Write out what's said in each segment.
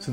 So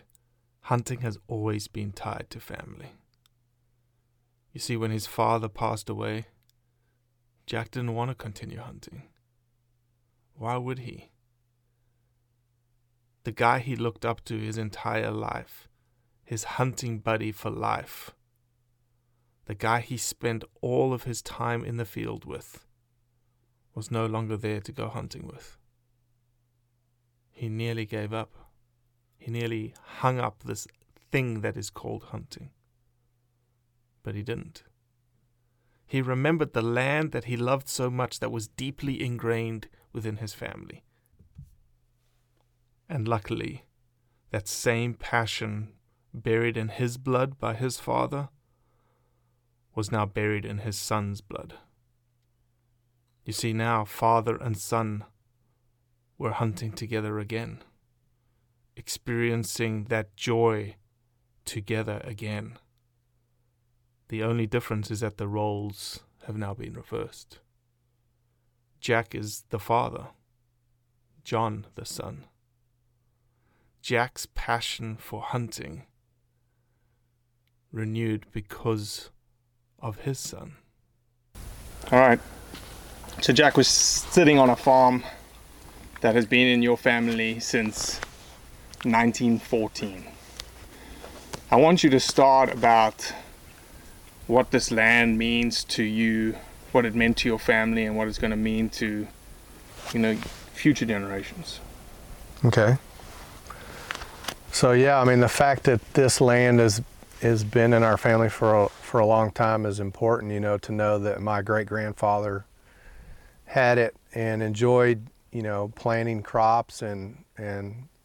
hunting has always been tied to family. You see, when his father passed away, Jack didn't want to continue hunting. Why would he? The guy he looked up to his entire life, his hunting buddy for life, the guy he spent all of his time in the field with, was no longer there to go hunting with. He nearly gave up. He nearly hung up this thing that is called hunting. But he didn't. He remembered the land that he loved so much that was deeply ingrained within his family. And luckily, that same passion buried in his blood by his father was now buried in his son's blood. You see, now father and son were hunting together again, experiencing that joy together again. The only difference is that the roles have now been reversed. Jack is the father, John the son. Jack's passion for hunting renewed because of his son. All right. So Jack was sitting on a farm that has been in your family since 1914. I want you to start about what this land means to you, what it meant to your family, and what it's going to mean to, future generations. Okay. So yeah, the fact that this land has been in our family for a long time is important. To know that my great grandfather had it and enjoyed, planting crops and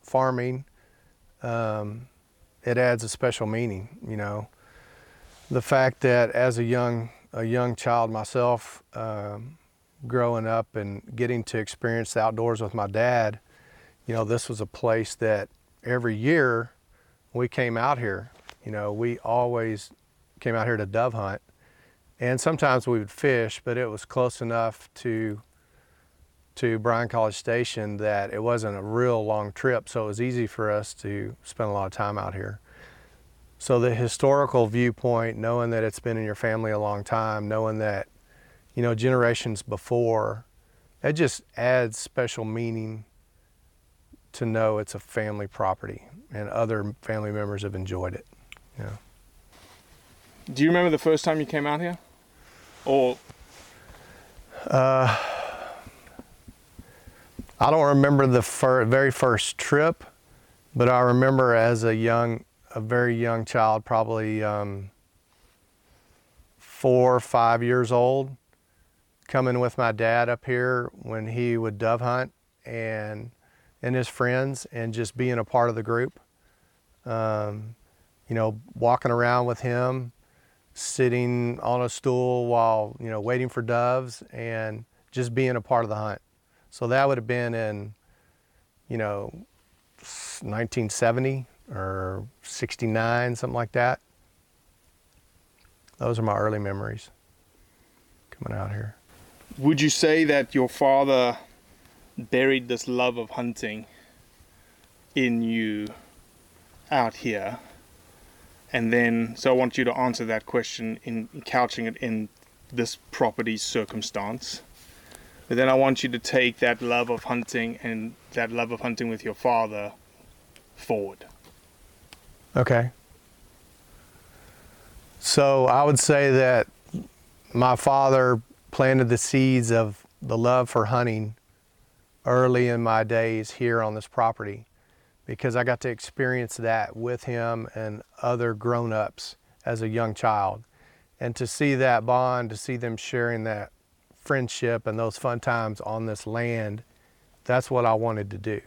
farming. It adds a special meaning. The fact that as a young child myself, growing up and getting to experience the outdoors with my dad, this was a place that. Every year we came out here, we always came out here to dove hunt, and sometimes we would fish, but it was close enough to Bryan College Station that it wasn't a real long trip, so it was easy for us to spend a lot of time out here. So the historical viewpoint, knowing that it's been in your family a long time, knowing that, generations before, it just adds special meaning to know it's a family property and other family members have enjoyed it. Yeah. Do you remember the first time you came out here? Or? I don't remember the very first trip, But I remember as a very young child, probably 4 or 5 years old, coming with my dad up here when he would dove hunt and his friends, and just being a part of the group. You know, walking around with him, sitting on a stool while, you know, waiting for doves, and just being a part of the hunt. So that would have been in, you know, 1970 or 69, something like that. Those are my early memories coming out here. Would you say that your father buried this love of hunting in you out here? And then, so I want you to answer that question in couching it in this property circumstance. But then I want you to take that love of hunting and that love of hunting with your father forward. Okay. So I would say that my father planted the seeds of the love for hunting early in my days here on this property, because I got to experience that with him and other grown-ups as a young child. And to see that bond, to see them sharing that friendship and those fun times on this land, that's what I wanted to do.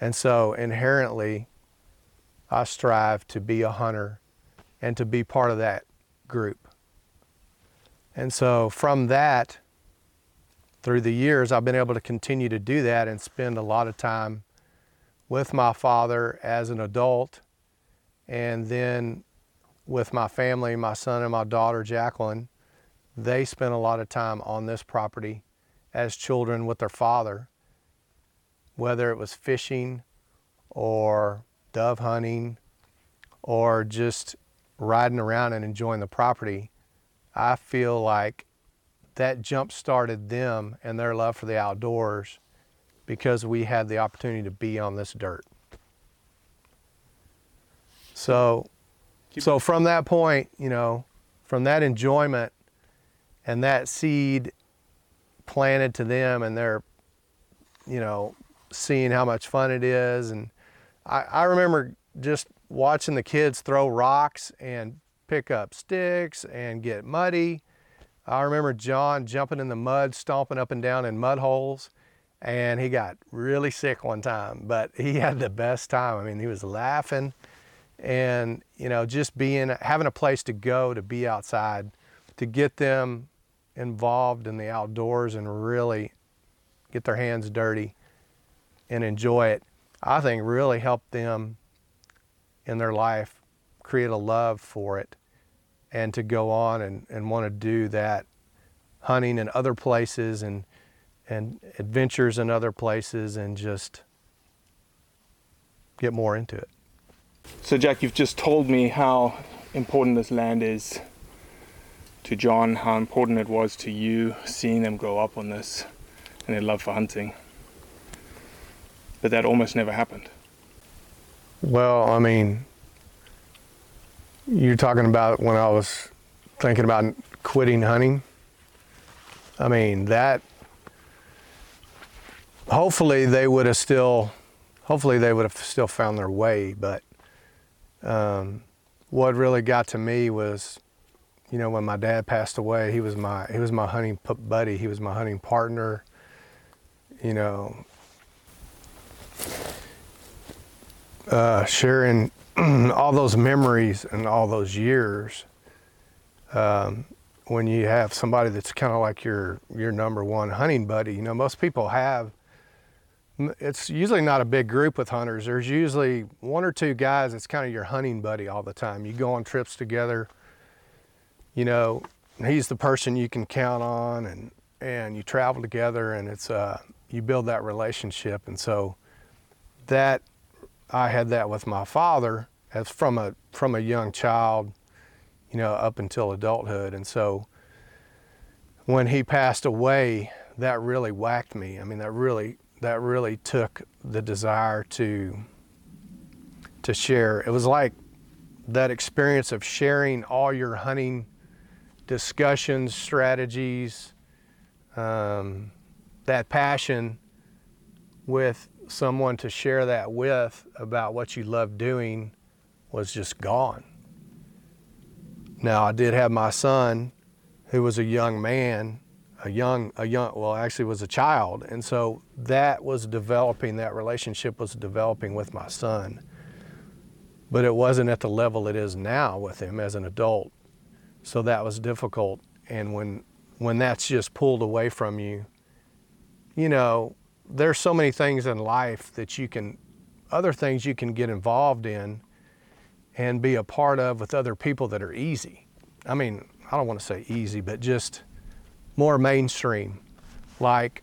And so inherently, I strive to be a hunter and to be part of that group. And so from that, through the years, I've been able to continue to do that and spend a lot of time with my father as an adult, and then with my family, my son and my daughter, Jacqueline. They spent a lot of time on this property as children with their father, whether it was fishing or dove hunting or just riding around and enjoying the property. I feel like that jump started them and their love for the outdoors, because we had the opportunity to be on this dirt. So from that point, you know, from that enjoyment, and that seed planted to them, and they're, you know, seeing how much fun it is. And I remember just watching the kids throw rocks and pick up sticks and get muddy. I remember John jumping in the mud, stomping up and down in mud holes, and he got really sick one time, but he had the best time. I mean, he was laughing, and, you know, just having a place to go, to be outside, to get them involved in the outdoors and really get their hands dirty and enjoy it, I think really helped them in their life create a love for it and to go on and want to do that hunting in other places and adventures in other places and just get more into it. So Jack, you've just told me how important this land is to John, how important it was to you, seeing them grow up on this and their love for hunting. But that almost never happened. Well, I mean, you're talking about when I was thinking about quitting hunting. I mean, that, hopefully they would have still found their way. But what really got to me was, you know, when my dad passed away, he was my hunting buddy. He was my hunting partner. You know, sharing all those memories and all those years. When you have somebody that's kind of like your number one hunting buddy, you know, most people have. It's usually not a big group with hunters. There's usually one or two guys that's kind of your hunting buddy all the time. You go on trips together. You know, he's the person you can count on, and you travel together, and it's you build that relationship. And so that, I had that with my father as from a young child, you know, up until adulthood. And so when he passed away, that really whacked me. I mean, that really took the desire to share. It was like that experience of sharing all your hunting discussions, strategies, that passion with someone to share that with about what you love doing was just gone. Now, I did have my son, who was a young man, well, actually was a child. And so that was developing, that relationship was developing with my son. But it wasn't at the level it is now with him as an adult. So that was difficult. And when that's just pulled away from you, you know, there's so many things in life that you can, other things you can get involved in and be a part of with other people that are easy. I mean, I don't want to say easy, but just more mainstream. Like,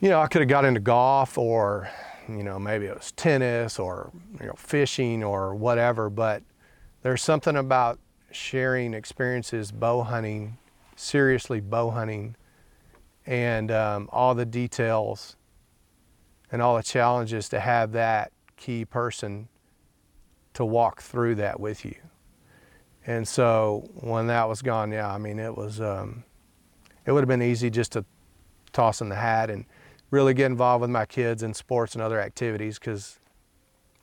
you know, I could have got into golf, or, you know, maybe it was tennis, or, you know, fishing or whatever, but there's something about sharing experiences, bow hunting, seriously bow hunting, and all the details and all the challenges, to have that key person to walk through that with you. And so when that was gone, yeah, I mean, it was, it would have been easy just to toss in the hat and really get involved with my kids in sports and other activities, because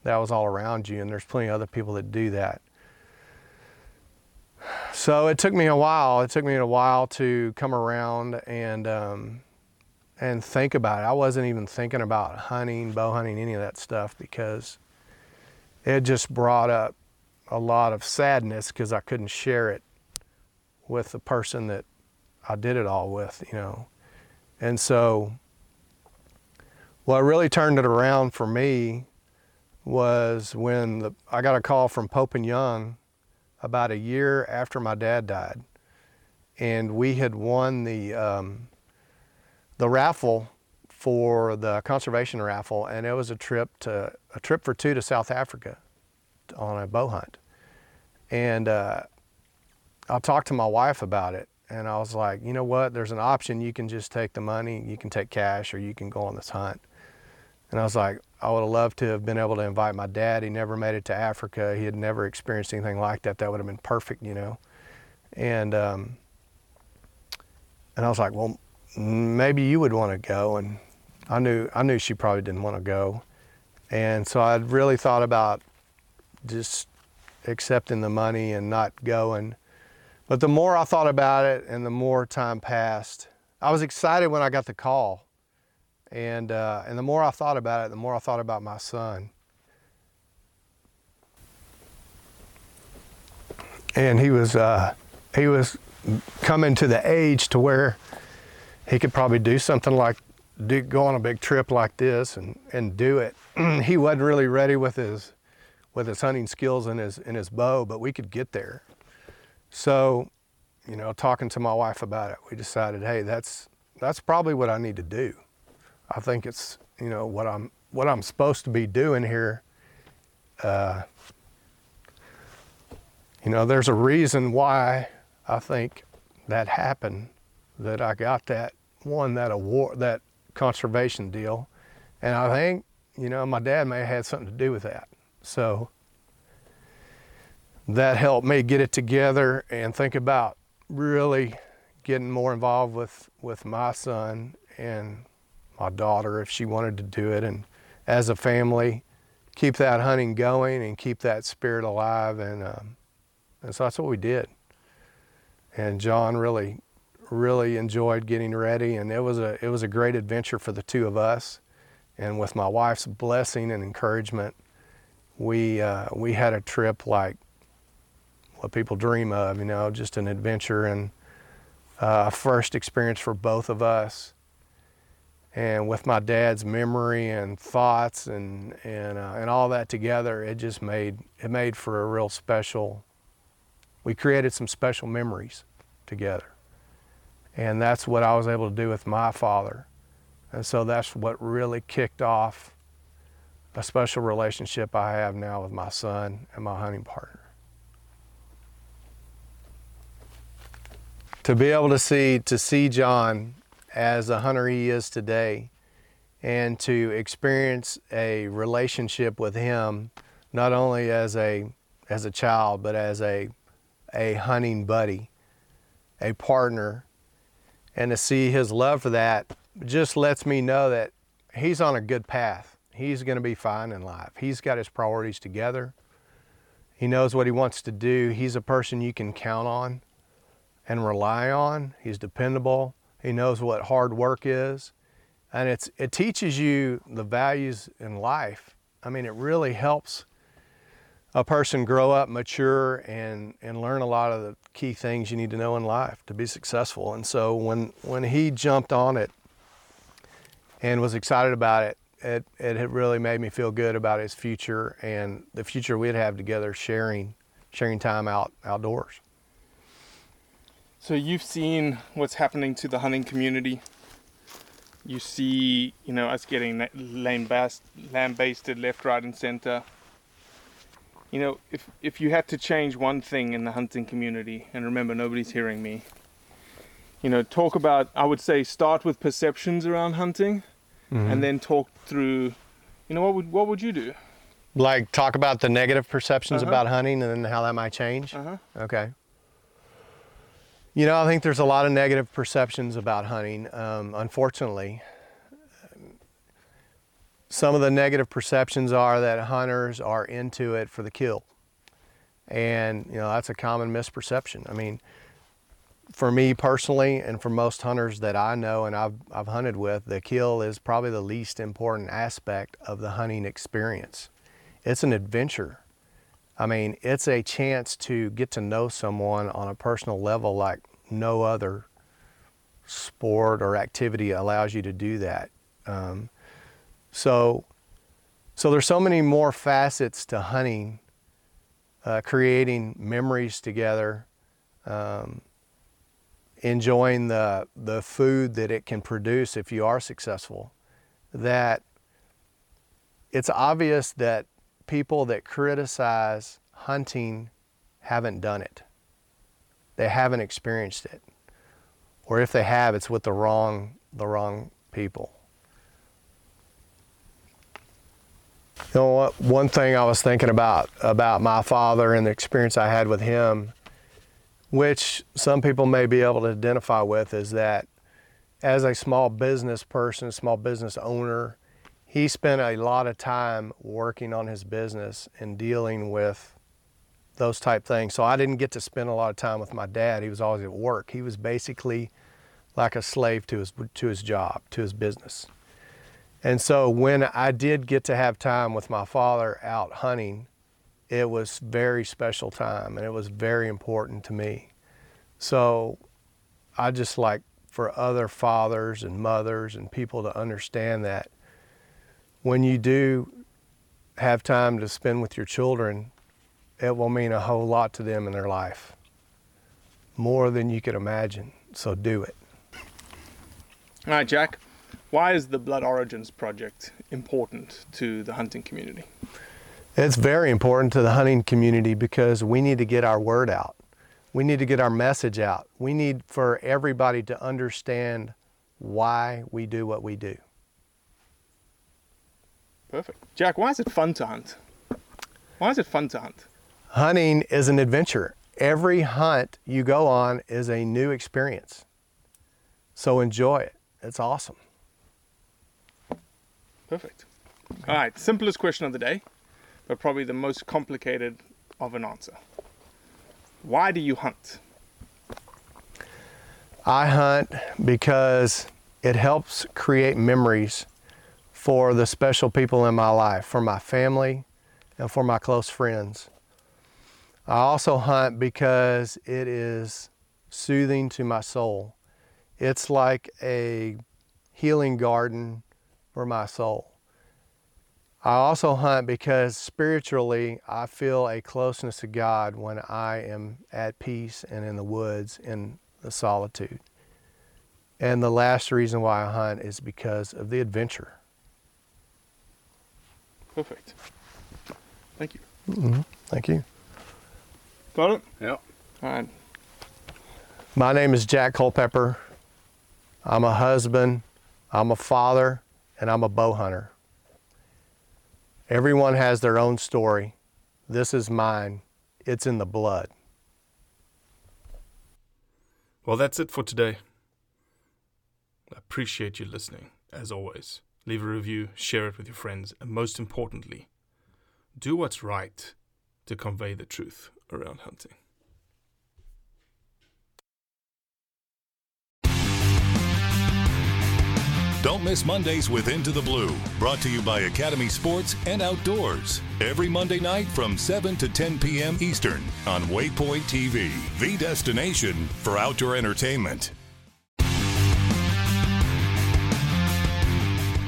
that was all around you, and there's plenty of other people that do that. So it took me a while. It took me a while to come around and think about it. I wasn't even thinking about hunting, bow hunting, any of that stuff, because it just brought up a lot of sadness, because I couldn't share it with the person that I did it all with, you know. And so what really turned it around for me was when I got a call from Pope and Young about a year after my dad died, and we had won the raffle for the conservation raffle, and it was a trip for two to South Africa on a bow hunt. And I talked to my wife about it, and I was like, you know what, there's an option. You can just take the money, you can take cash, or you can go on this hunt. And I was like, I would have loved to have been able to invite my dad. He never made it to Africa. He had never experienced anything like that. That would have been perfect, you know. And I was like, well, maybe you would want to go. And I knew she probably didn't want to go. And so I really thought about just accepting the money and not going. But the more I thought about it and the more time passed, I was excited when I got the call. And the more I thought about it, the more I thought about my son. And he was coming to the age to where he could probably do something like, go on a big trip like this and do it. He wasn't really ready with his hunting skills and his bow, but we could get there. So, you know, talking to my wife about it, we decided, hey, that's probably what I need to do. I think it's, you know, what I'm supposed to be doing here. You know, there's a reason why I think that happened, that I got that award, that conservation deal. And I think, you know, my dad may have had something to do with that. So that helped me get it together and think about really getting more involved with my son and my daughter, if she wanted to do it, and as a family, keep that hunting going and keep that spirit alive. And so that's what we did. And John really, really enjoyed getting ready, and it was a great adventure for the two of us. And with my wife's blessing and encouragement, we had a trip like what people dream of, you know, just an adventure and a first experience for both of us. And with my dad's memory and thoughts and all that together, it just made for a real special. We created some special memories together, and that's what I was able to do with my father. And so that's what really kicked off a special relationship I have now with my son and my hunting partner. To be able to see John as a hunter he is today, and to experience a relationship with him, not only as a child, but as a hunting buddy, a partner, and to see his love for that, just lets me know that, he's on a good path. He's going to be fine in life. He's got his priorities together. He knows what he wants to do. He's a person you can count on and rely on. He's dependable. He knows what hard work is. And it teaches you the values in life. I mean, it really helps a person grow up, mature, and learn a lot of the key things you need to know in life to be successful. And so when he jumped on it and was excited about it, it had really made me feel good about his future and the future we'd have together sharing time outdoors. So you've seen what's happening to the hunting community. You see, you know, us getting lambasted left, right, and center. You know, if you had to change one thing in the hunting community, and remember, nobody's hearing me, you know, talk about, I would say, start with perceptions around hunting. Mm-hmm. And then talk through, you know, what would you do? Like talk about the negative perceptions about hunting and then how that might change? Okay. You know, I think there's a lot of negative perceptions about hunting, unfortunately. Some of the negative perceptions are that hunters are into it for the kill. And, you know, that's a common misperception. I mean, for me personally, and for most hunters that I know and I've hunted with, the kill is probably the least important aspect of the hunting experience. It's an adventure. I mean, it's a chance to get to know someone on a personal level like no other sport or activity allows you to do that. So there's so many more facets to hunting, creating memories together, enjoying the food that it can produce if you are successful, that it's obvious that people that criticize hunting haven't done it. They haven't experienced it. Or if they have, it's with the wrong people. You know what, one thing I was thinking about my father and the experience I had with him, which some people may be able to identify with, is that as a small business person, small business owner, he spent a lot of time working on his business and dealing with those type things. So I didn't get to spend a lot of time with my dad. He was always at work. He was basically like a slave to his job, to his business. And so when I did get to have time with my father out hunting, it was very special time and it was very important to me. So I just like for other fathers and mothers and people to understand that when you do have time to spend with your children, it will mean a whole lot to them in their life, more than you could imagine. So do it. All right, Jack, why is the Blood Origins project important to the hunting community? It's very important to the hunting community because we need to get our word out. We need to get our message out. We need for everybody to understand why we do what we do. Perfect. Jack, why is it fun to hunt? Why is it fun to hunt? Hunting is an adventure. Every hunt you go on is a new experience. So enjoy it. It's awesome. Perfect. All right, simplest question of the day, but probably the most complicated of an answer. Why do you hunt? I hunt because it helps create memories for the special people in my life, for my family and for my close friends. I also hunt because it is soothing to my soul. It's like a healing garden for my soul. I also hunt because spiritually I feel a closeness to God when I am at peace and in the woods, in the solitude. And the last reason why I hunt is because of the adventure. Perfect. Thank you. Mm-hmm. Thank you. Got it? Yep. All right. My name is Jack Culpepper. I'm a husband, I'm a father, and I'm a bow hunter. Everyone has their own story. This is mine. It's in the blood. Well, that's it for today. I appreciate you listening, as always. Leave a review, share it with your friends, and most importantly, do what's right to convey the truth around hunting. Don't miss Mondays with Into the Blue, brought to you by Academy Sports and Outdoors. Every Monday night from 7 to 10 p.m. Eastern on Waypoint TV, the destination for outdoor entertainment.